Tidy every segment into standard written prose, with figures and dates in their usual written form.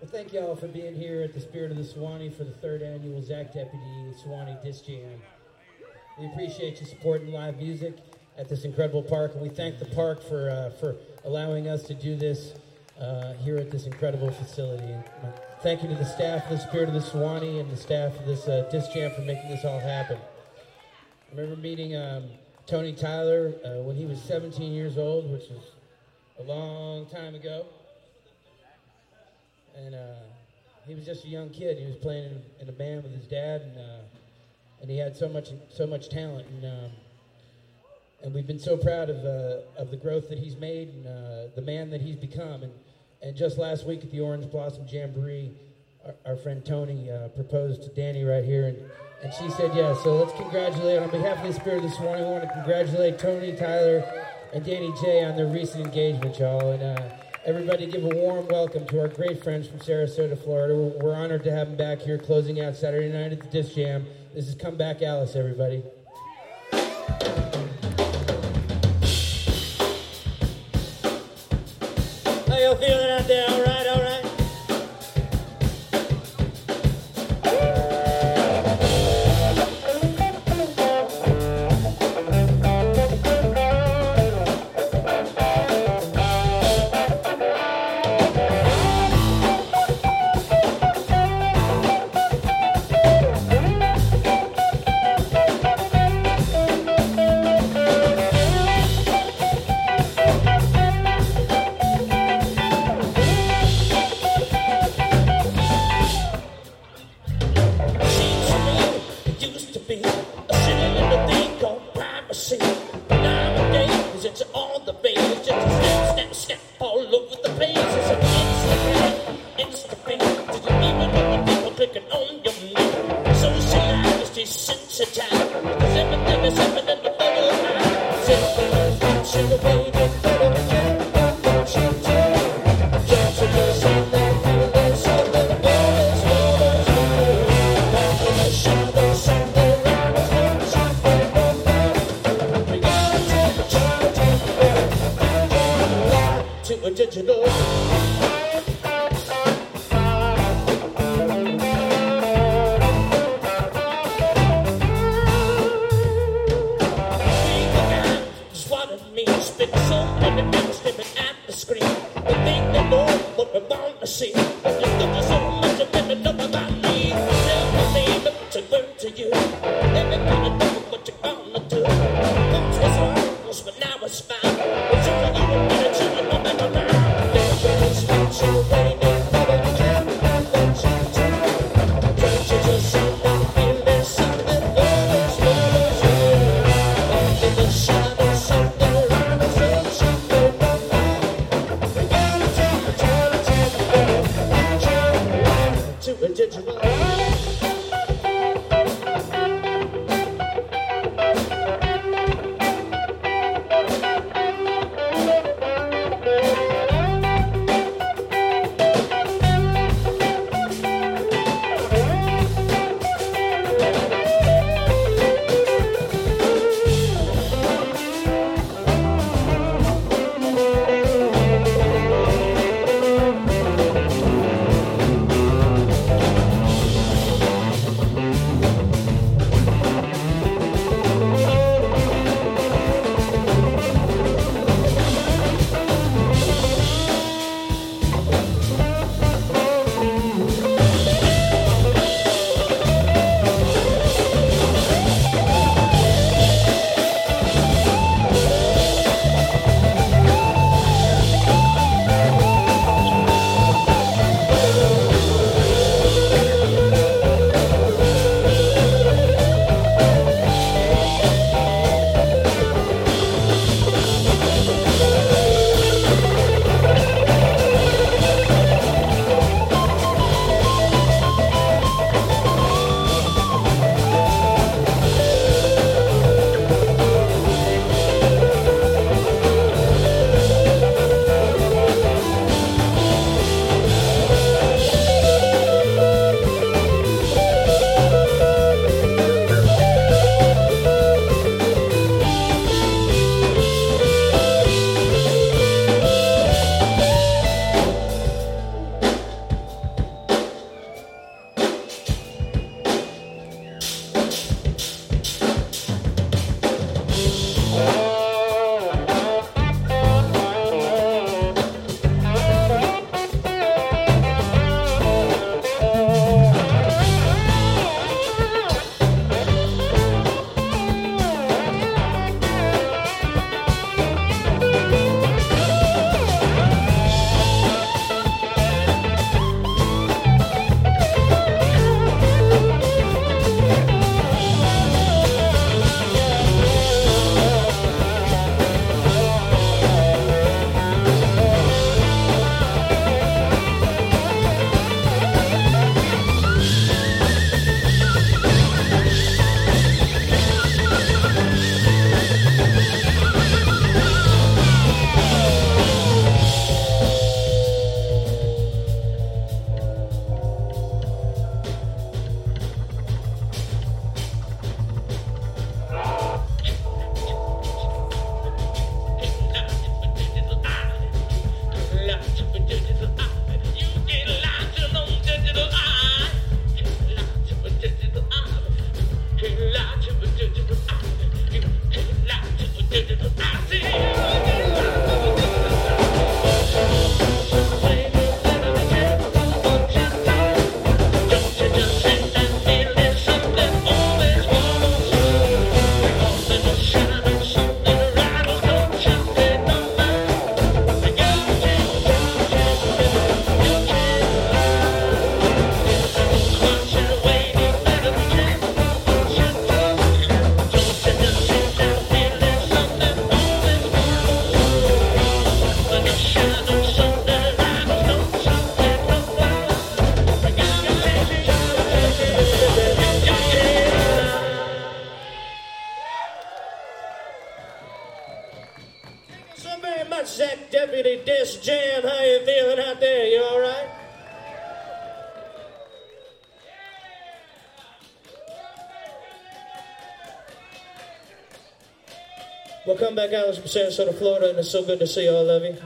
Well, thank y'all for being here at the Spirit of the Suwannee for the 3rd annual Zach Deputy Suwannee Disc Jam. We appreciate you supporting live music at this incredible park, and we thank the park for allowing us to do this here at this incredible facility. And thank you to the staff of the Spirit of the Suwannee and the staff of this Disc Jam for making this all happen. I remember meeting Tony Tyler when he was 17 years old, which was a long time ago. And he was just a young kid. He was playing in a band with his dad, and he had so much talent. And we've been so proud of the growth that he's made and the man that he's become. And just last week at the Orange Blossom Jamboree, our friend Tony proposed to Danny right here, and she said yes. So let's congratulate, on behalf of the Spirit of the Suwannee, I want to congratulate Tony Tyler and Danny J on their recent engagement, y'all. And everybody give a warm welcome to our great friends from Sarasota, Florida. We're honored to have them back here closing out Saturday night at the Disc Jam. This is Comeback Alice, everybody. How y'all feeling out there? All right, all right. Well, Comeback Alice from Sarasota, Florida, and it's so good to see all of you.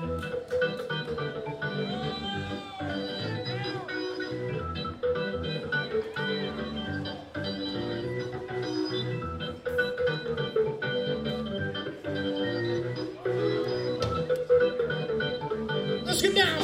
Let's get down.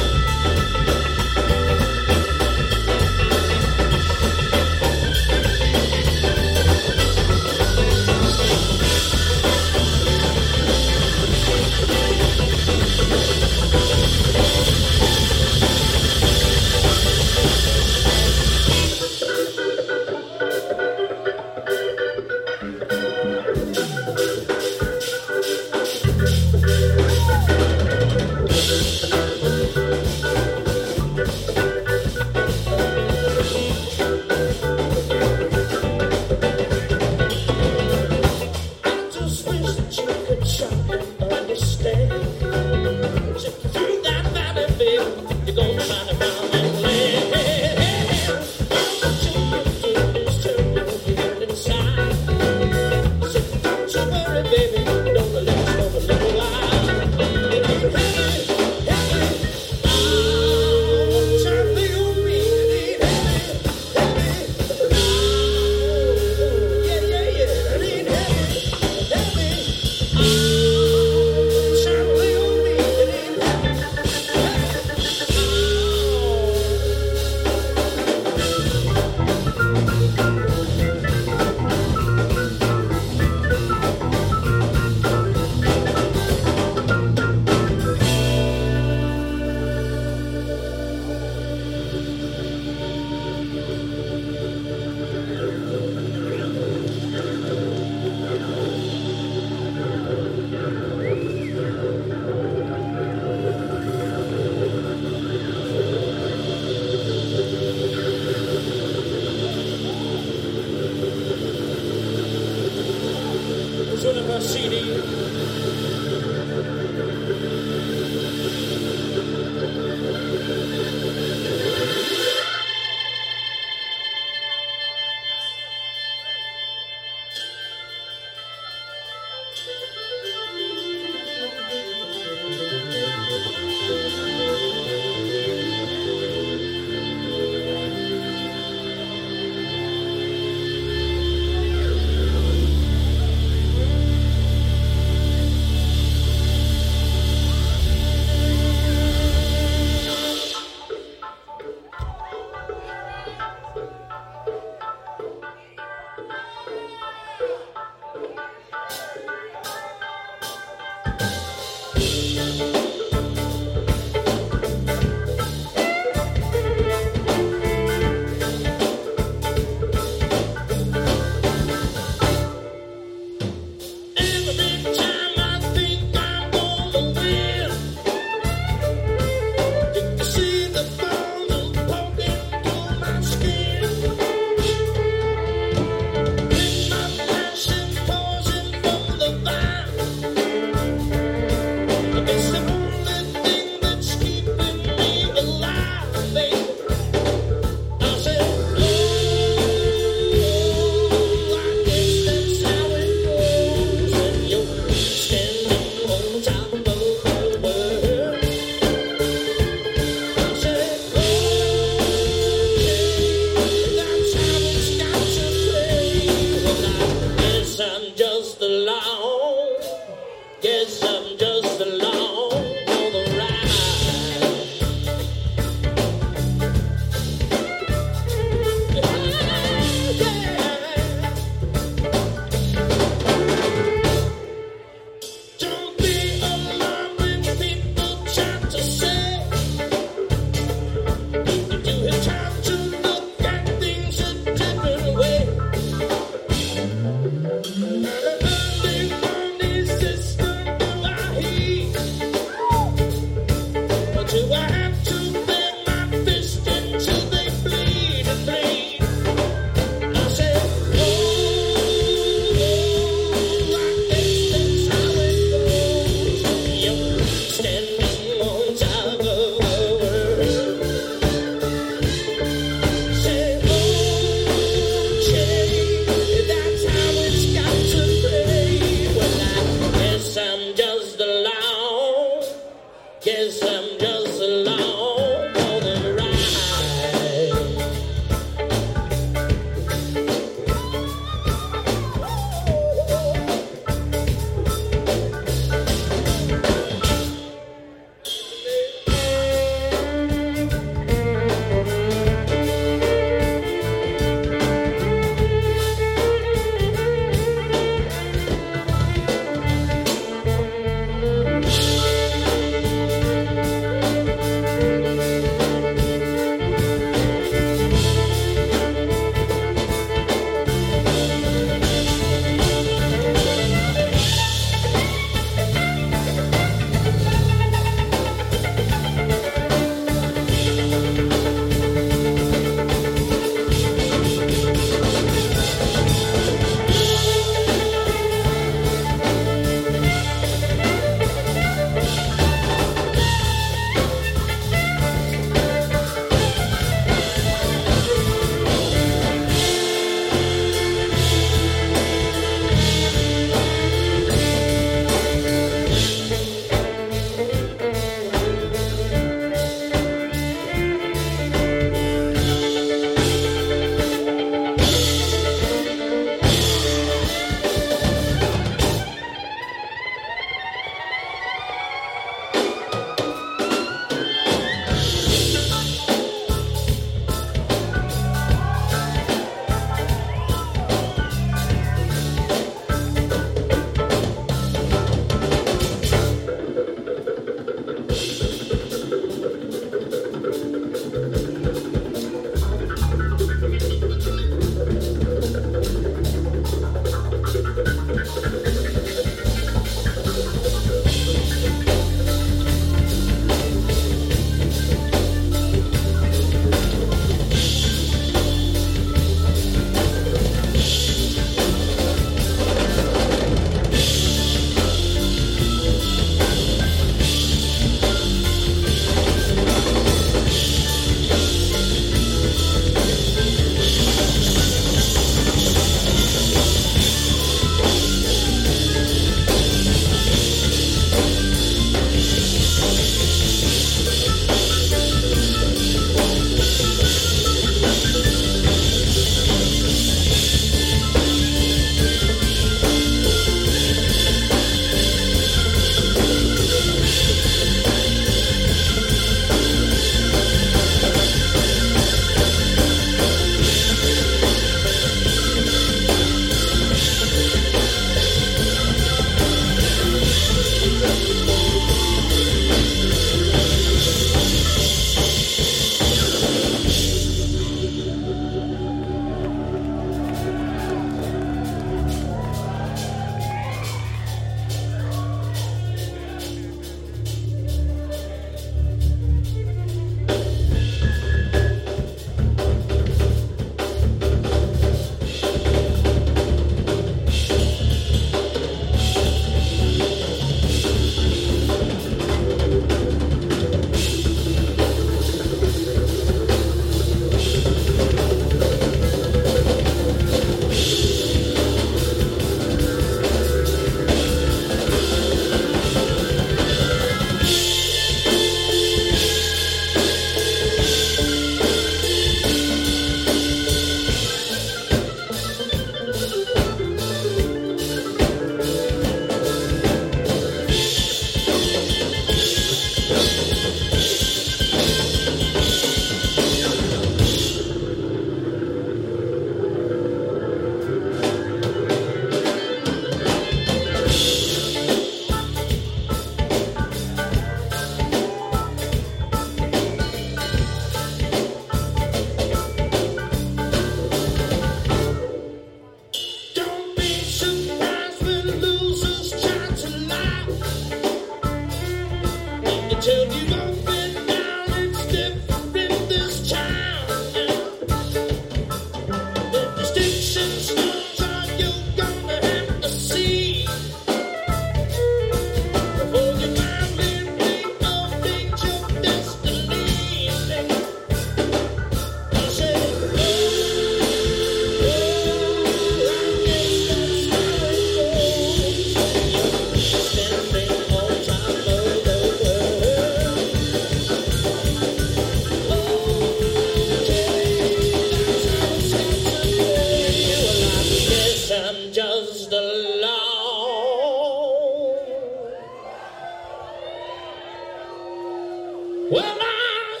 Well, I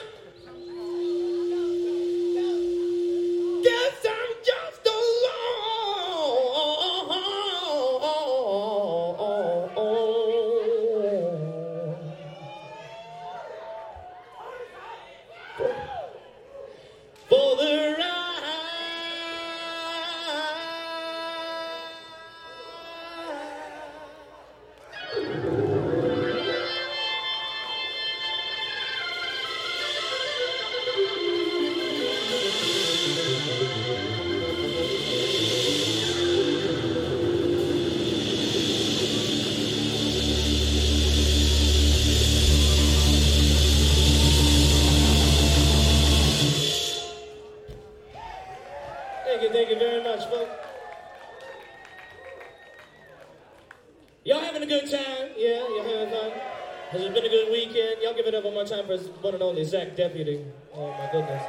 guess I'm just alone. For the ride. Thank you very much, folks. Y'all having a good time? Yeah, y'all having fun? Has it been a good weekend? Y'all give it up one more time for one and only Zach Deputy. Oh, my goodness.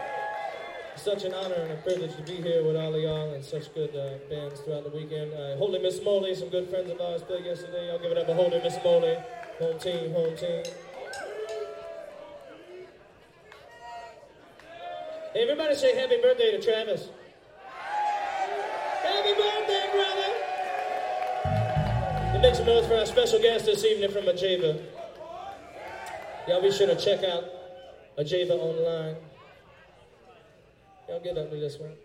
Such an honor and a privilege to be here with all of y'all and such good bands throughout the weekend. Holy Miss Molly, some good friends of ours played yesterday. Y'all give it up for Holy Miss Molly. Home team, home team. Hey, everybody say happy birthday to Travis. Happy birthday, brother! And make some noise for our special guest this evening from Ajava. Y'all be sure to check out Ajava Online. Y'all get up with this one.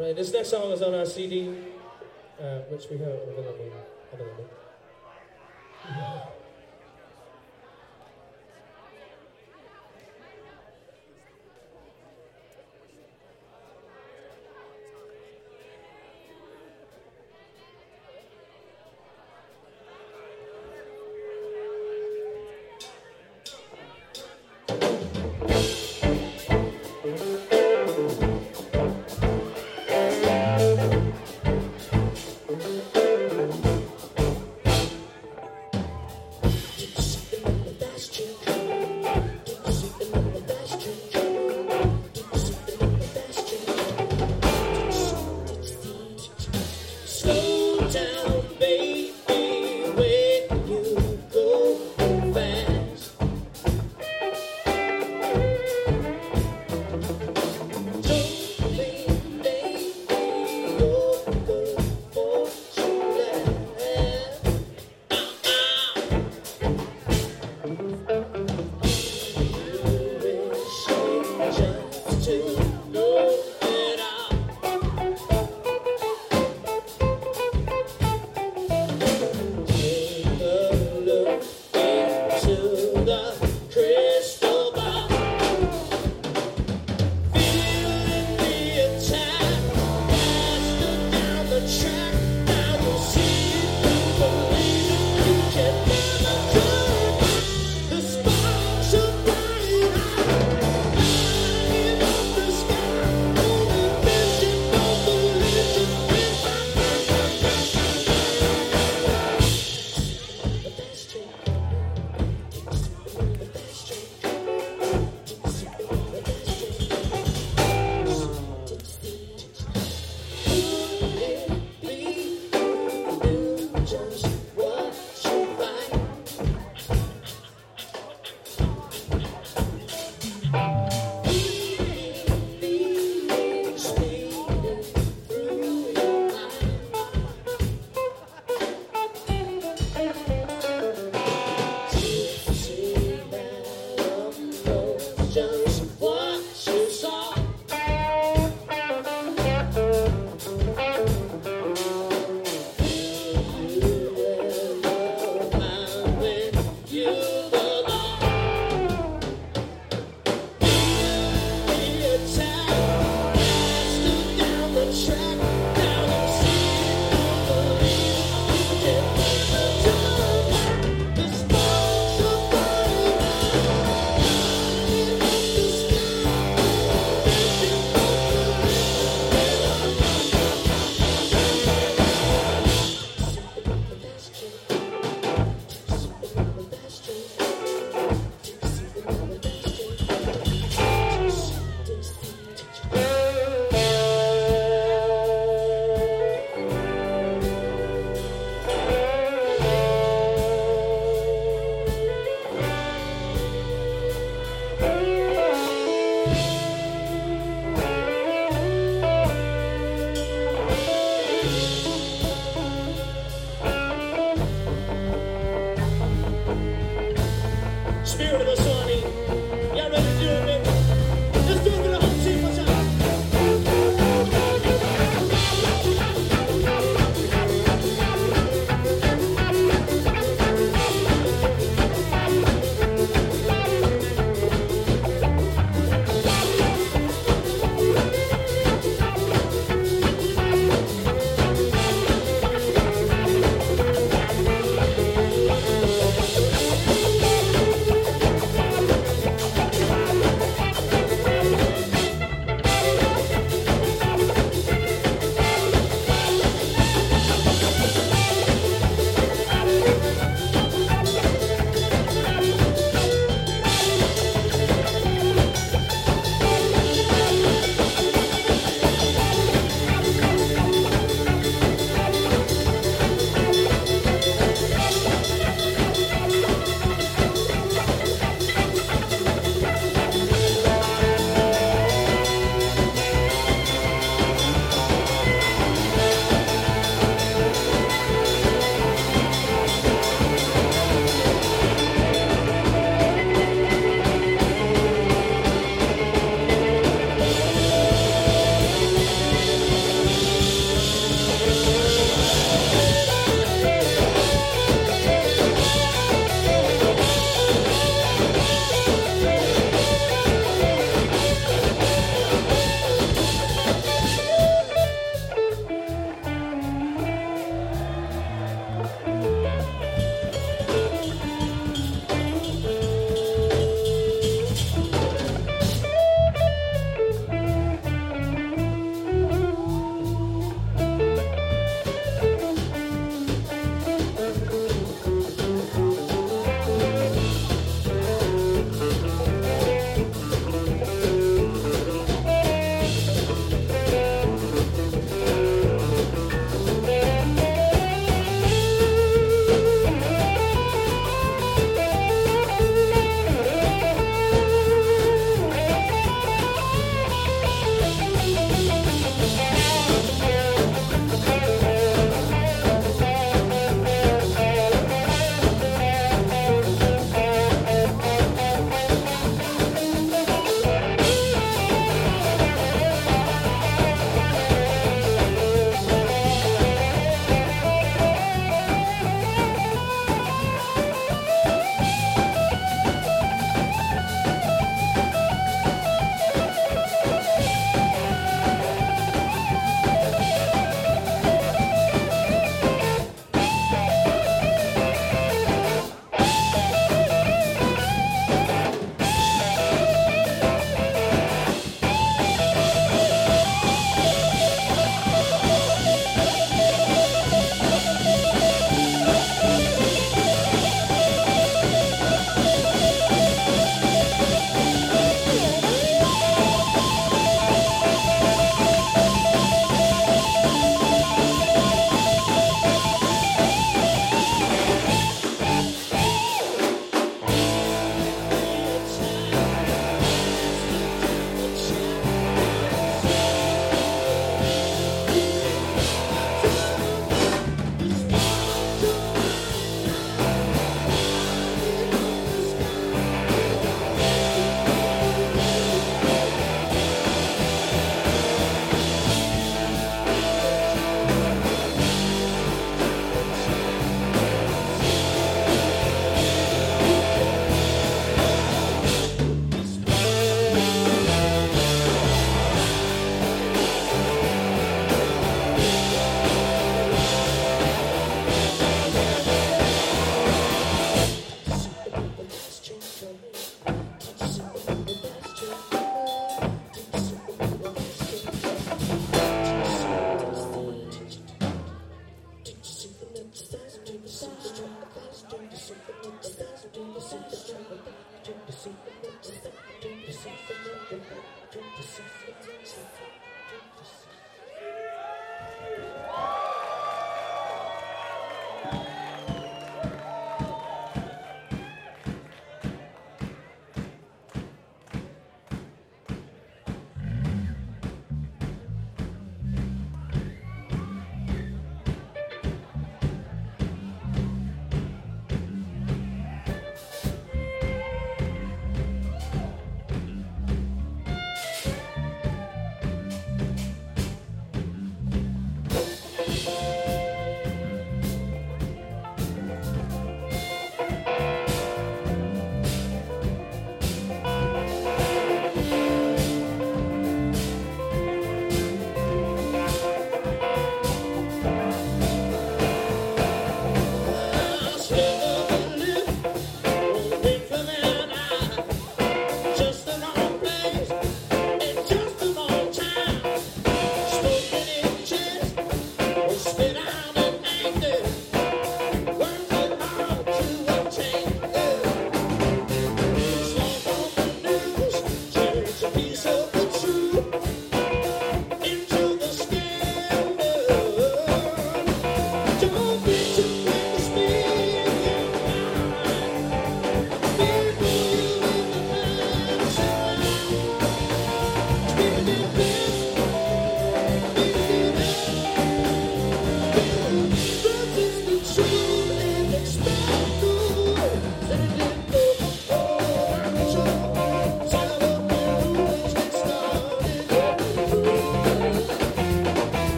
All right, this next song is on our CD, which we have available.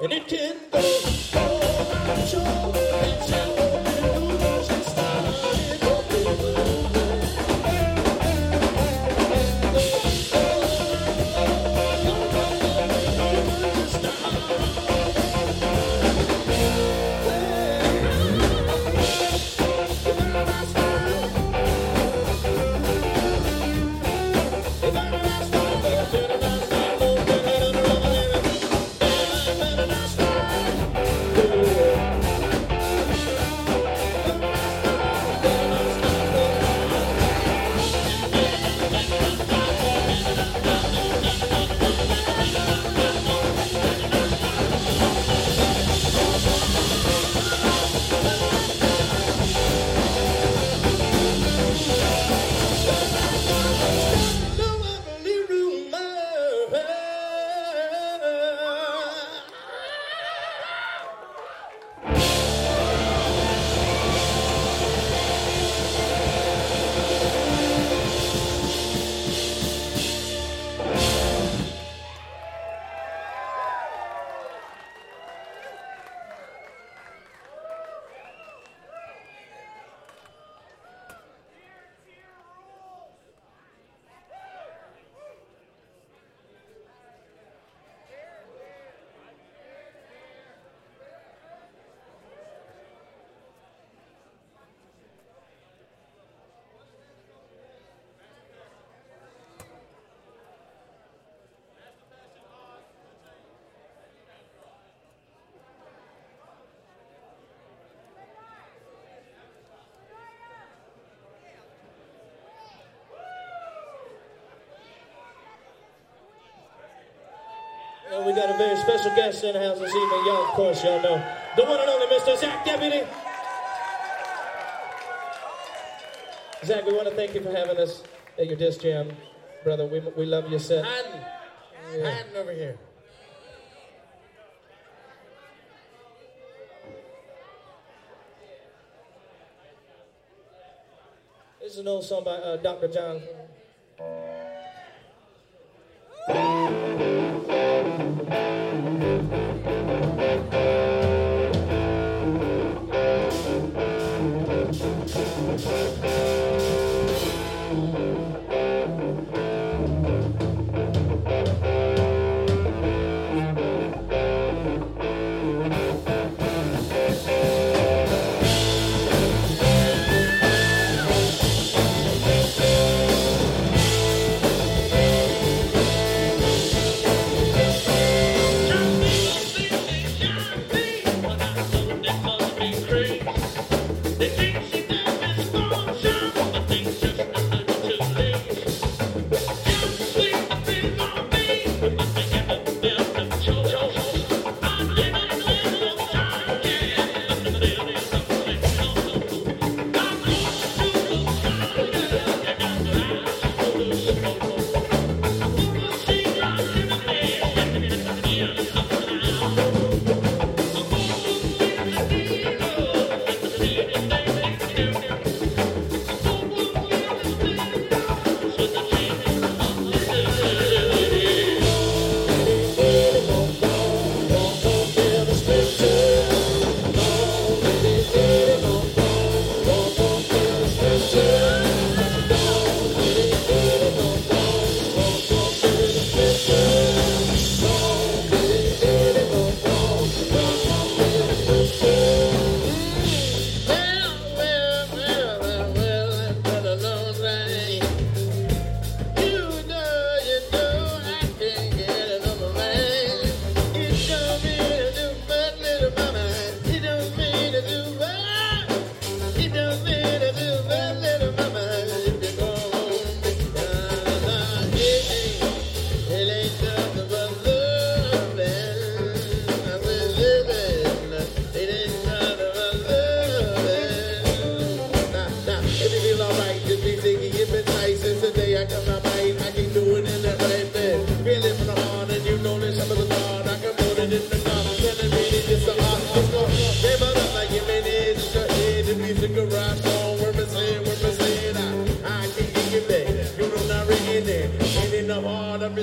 And it did go, we got a very special guest in the house this evening. Y'all, of course, y'all know the one and only Mr. Zach Deputy. Zach, we want to thank you for having us at your disc jam, brother. We love your set. Hiding over here. This is an old song by Dr. John.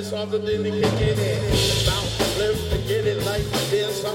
Softer than the kicking in. Bounce, flip, forget it like this.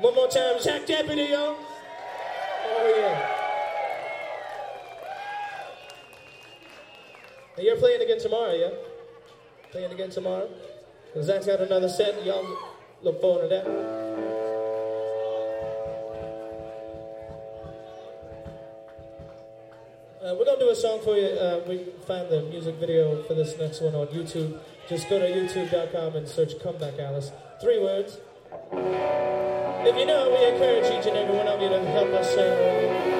One more time, Zach Deputy, yo. Oh, yeah. And you're playing again tomorrow, yeah? Playing again tomorrow? And Zach's got another set. Y'all look forward to that. We're going to do a song for you. We find the music video for this next one on YouTube. Just go to youtube.com and search Comeback Alice. 3 words. If you know, we encourage each and every one of you to help us sing along. Later.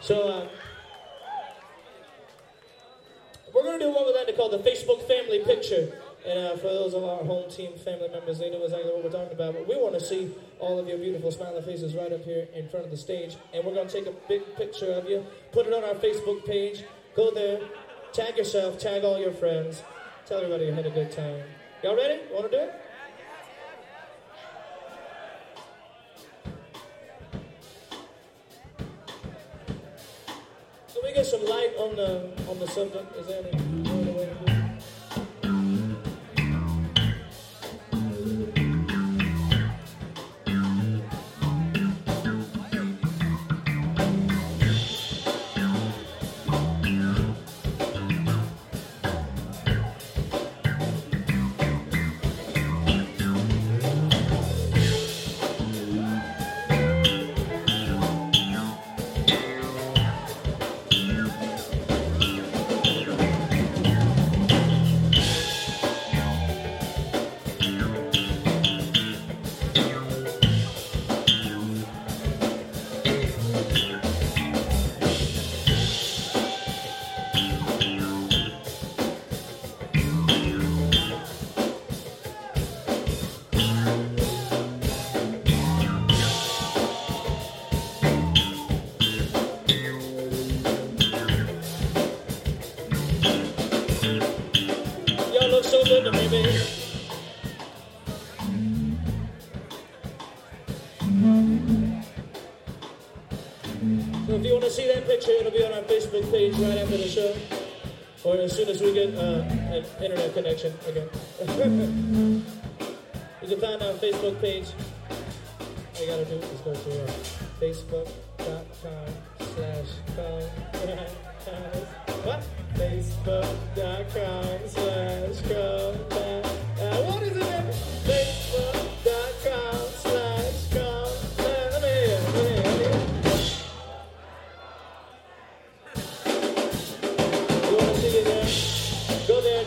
So we're going to do what we like to call the Facebook family picture. And for those of our home team family members, they know exactly what we're talking about. But we want to see all of your beautiful smiling faces right up here in front of the stage. And we're going to take a big picture of you, put it on our Facebook page. Go there, tag yourself, tag all your friends. Tell everybody you had a good time. Y'all ready? Want to do it? Can we get some light on the subject? Is there any way to do it? Right after the show, or as soon as we get an internet connection again. You can find our Facebook page. All you gotta do is go to Facebook.com/comeback. What is it?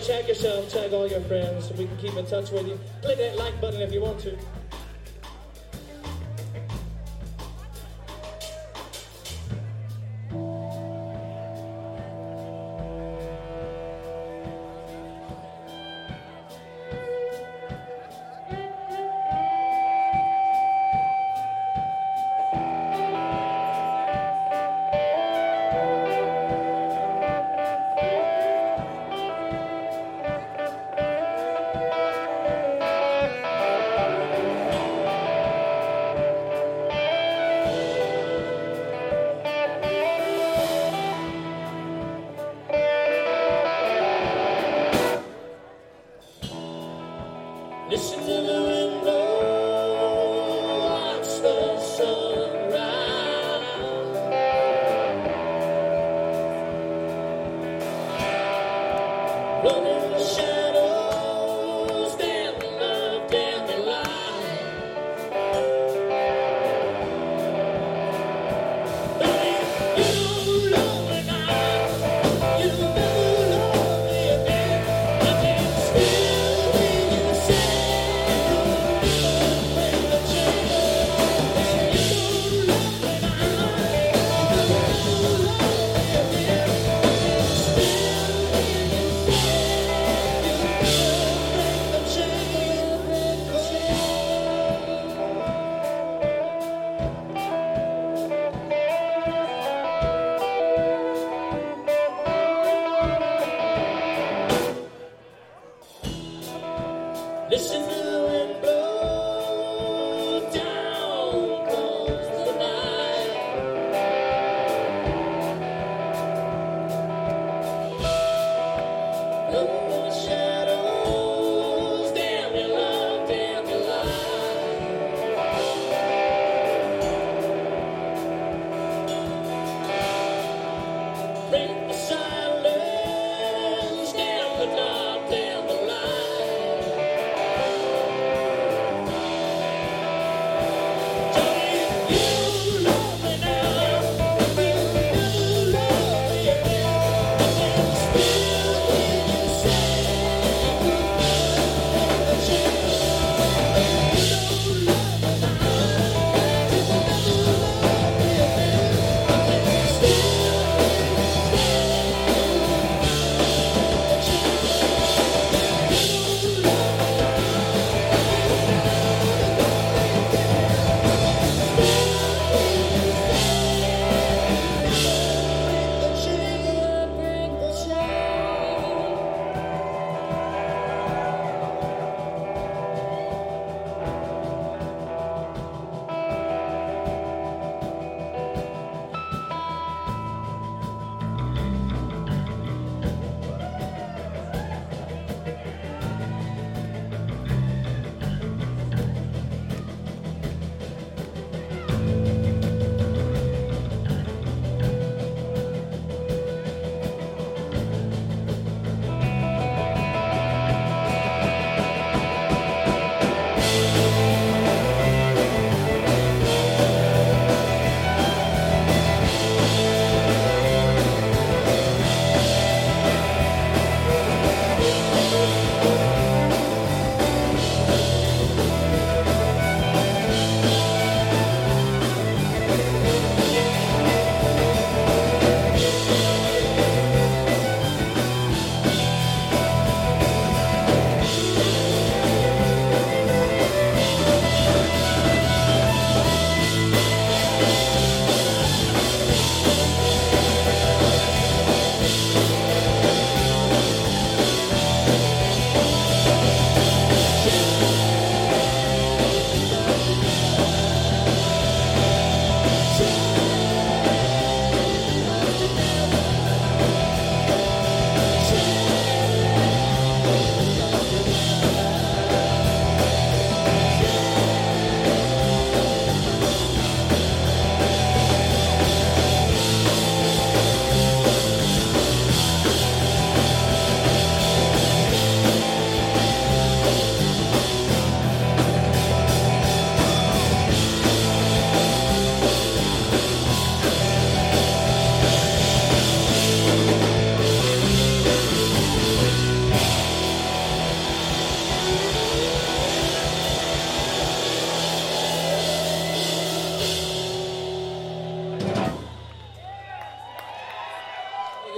Tag yourself, tag all your friends so we can keep in touch with you. Click that like button if you want to.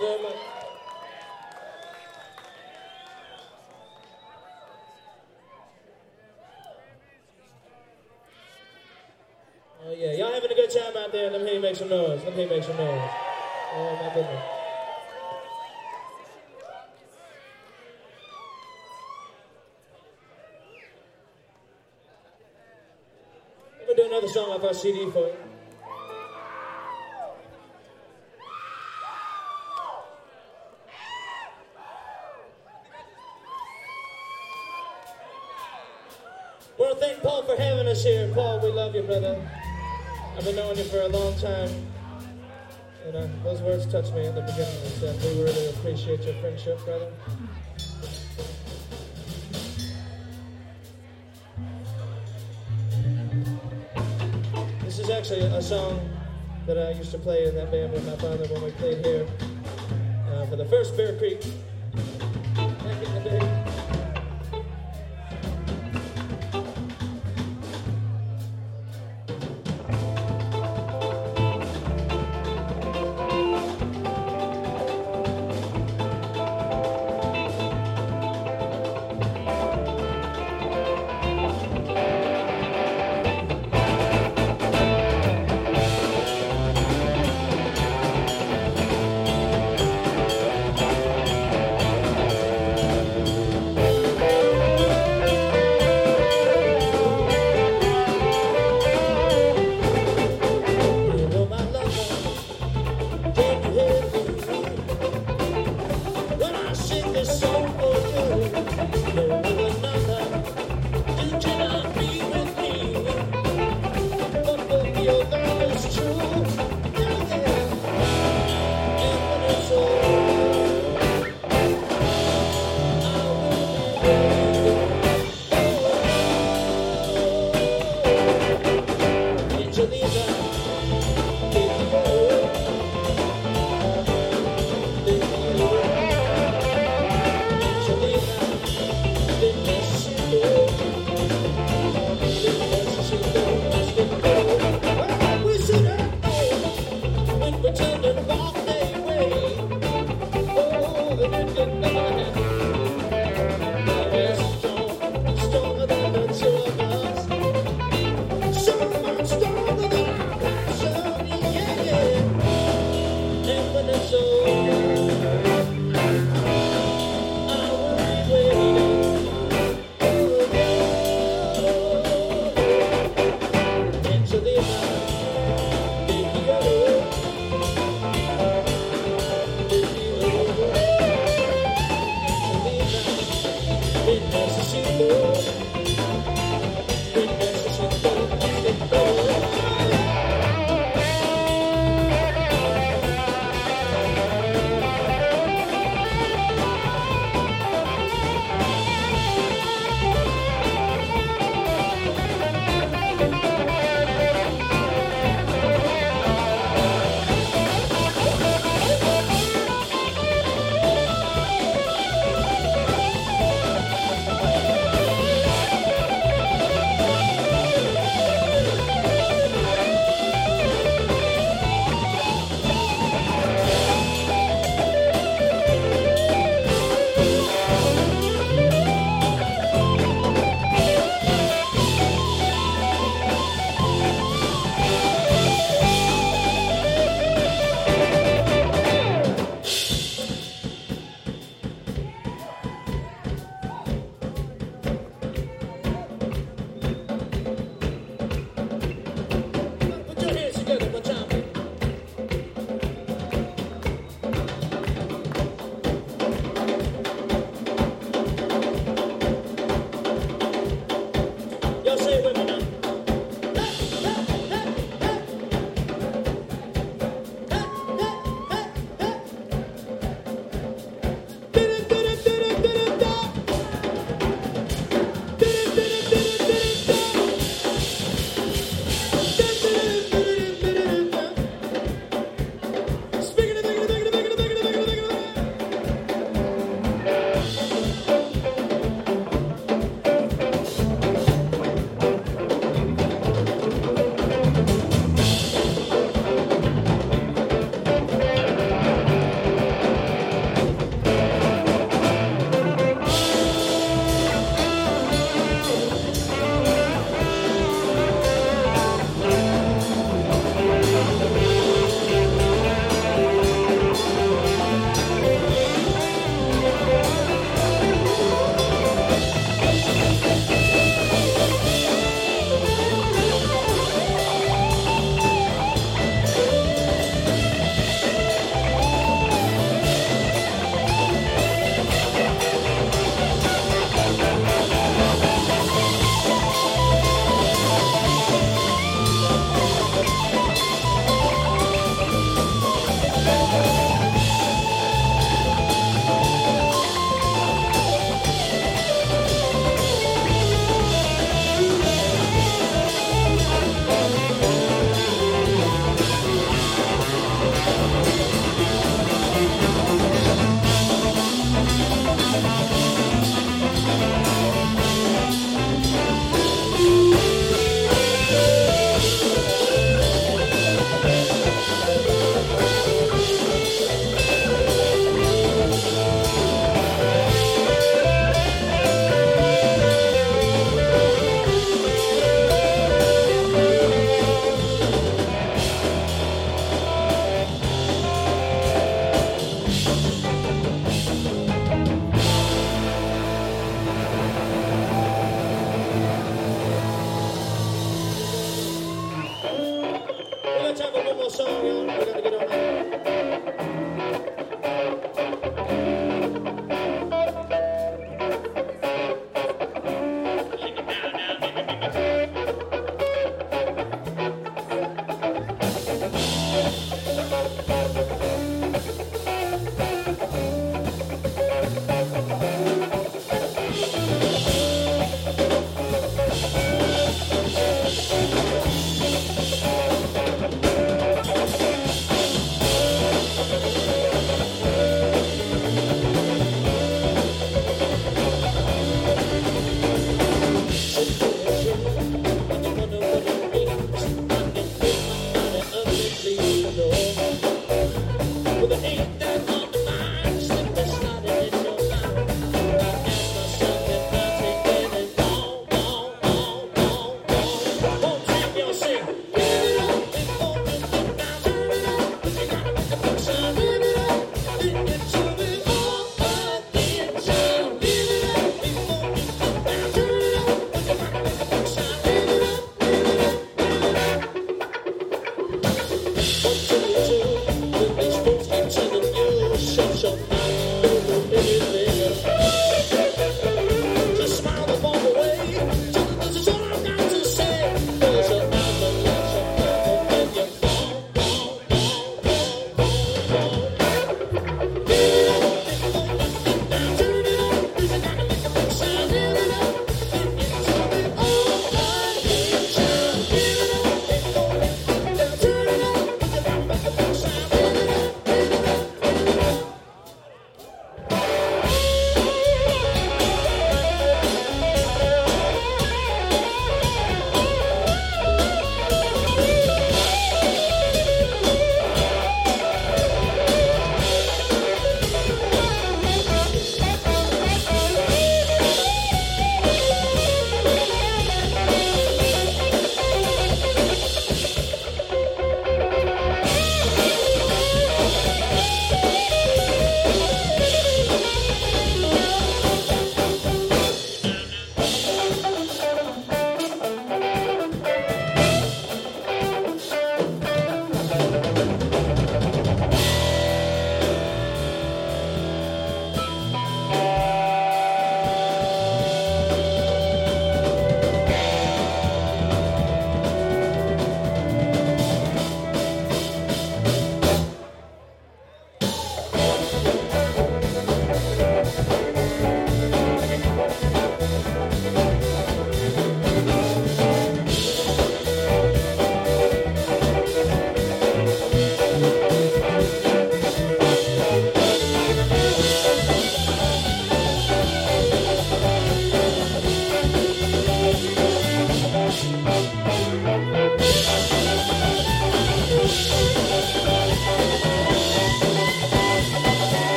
you very much. Oh, yeah. Y'all having a good time out there? Let me hear you make some noise. Let me hear you make some noise. Oh, my goodness. I'm going to do another song off our CD for you. Well, thank Paul for having us here. Paul, we love you, brother. I've been knowing you for a long time. And those words touched me at the beginning. I said, we really appreciate your friendship, brother. This is actually a song that I used to play in that band with my father when we played here for the first Bear Creek back in the day.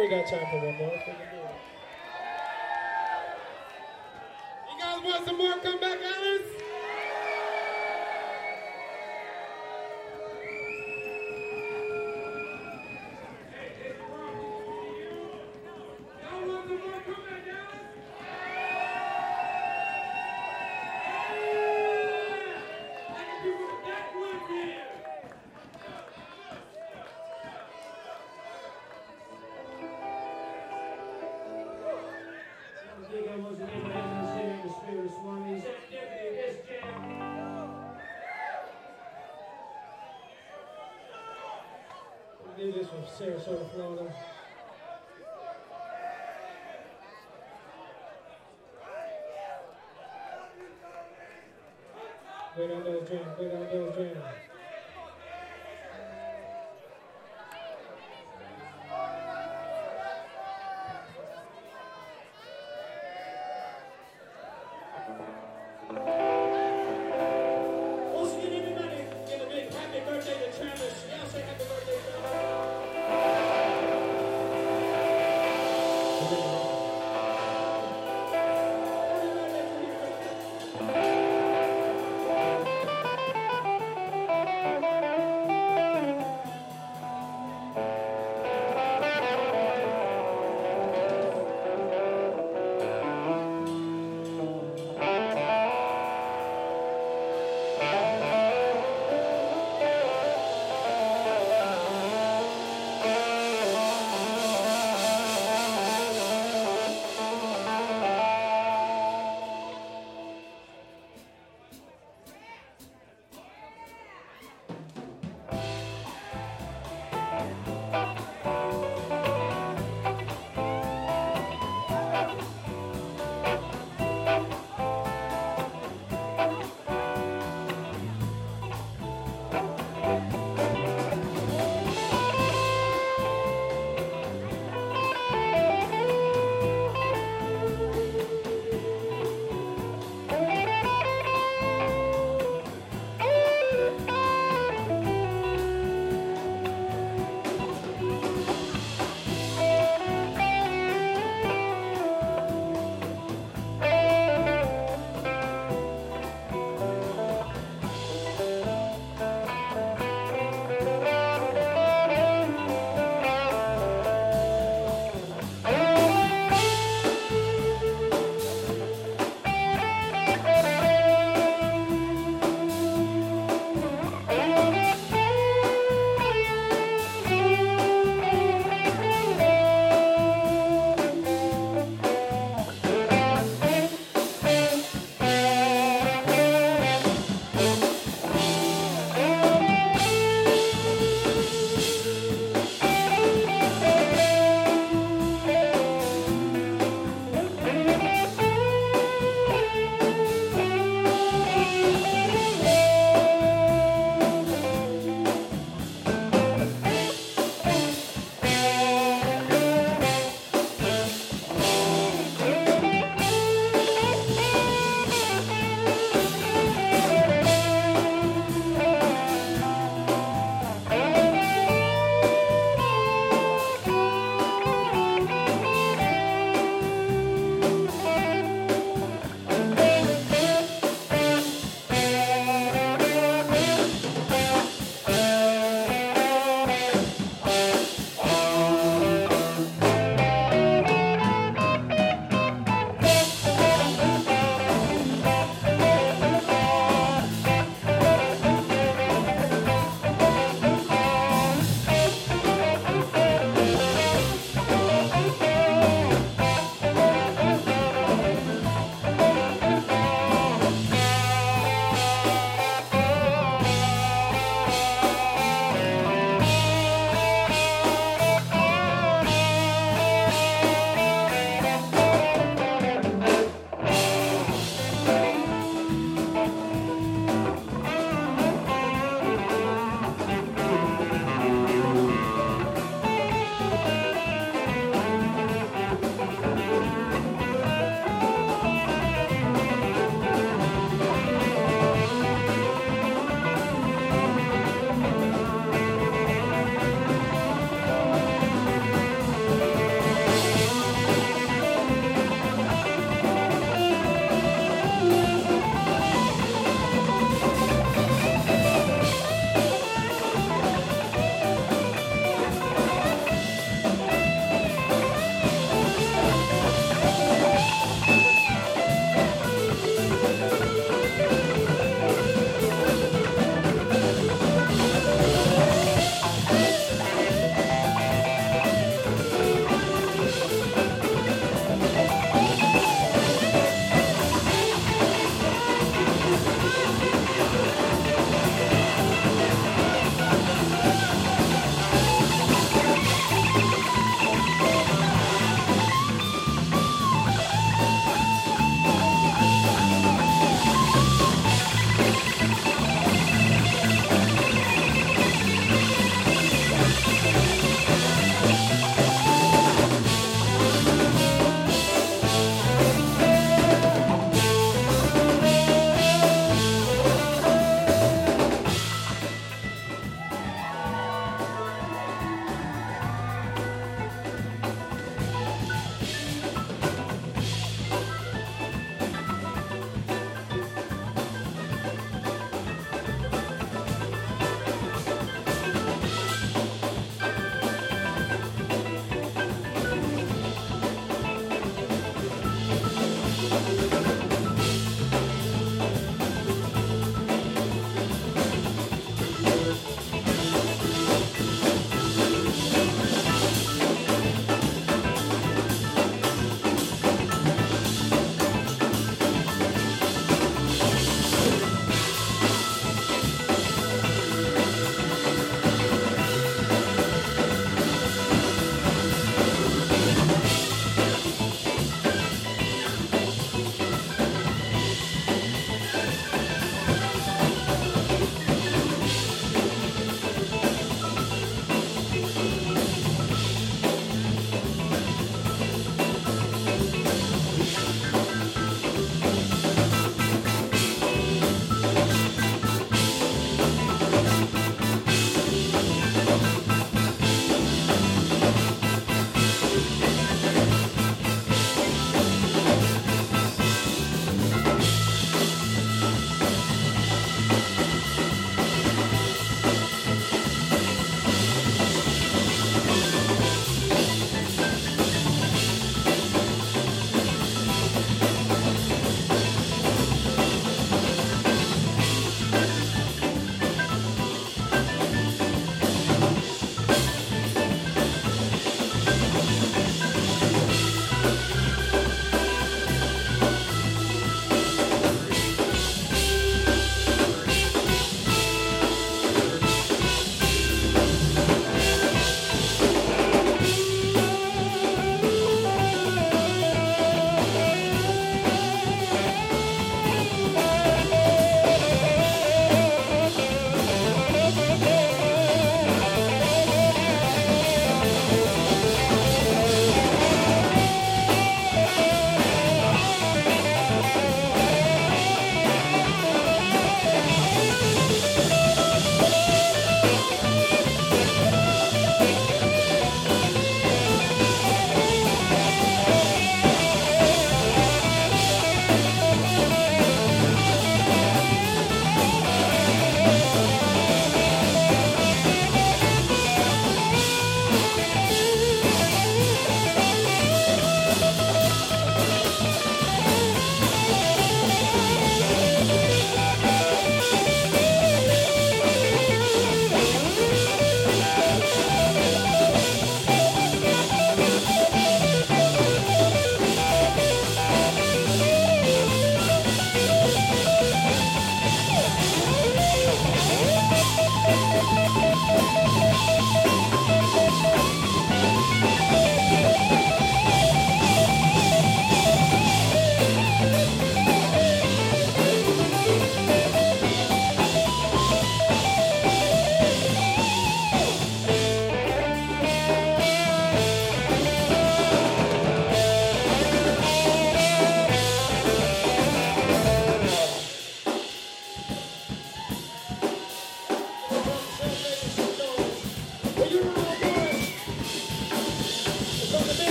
We got time for one more. You guys want some more Comeback Alice? From Sarasota, Florida. Wait on those drums, wait on those drums.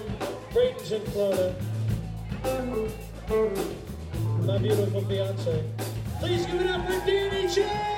from Bradenton, Florida, my beautiful fiance. Please give it up for Danny J!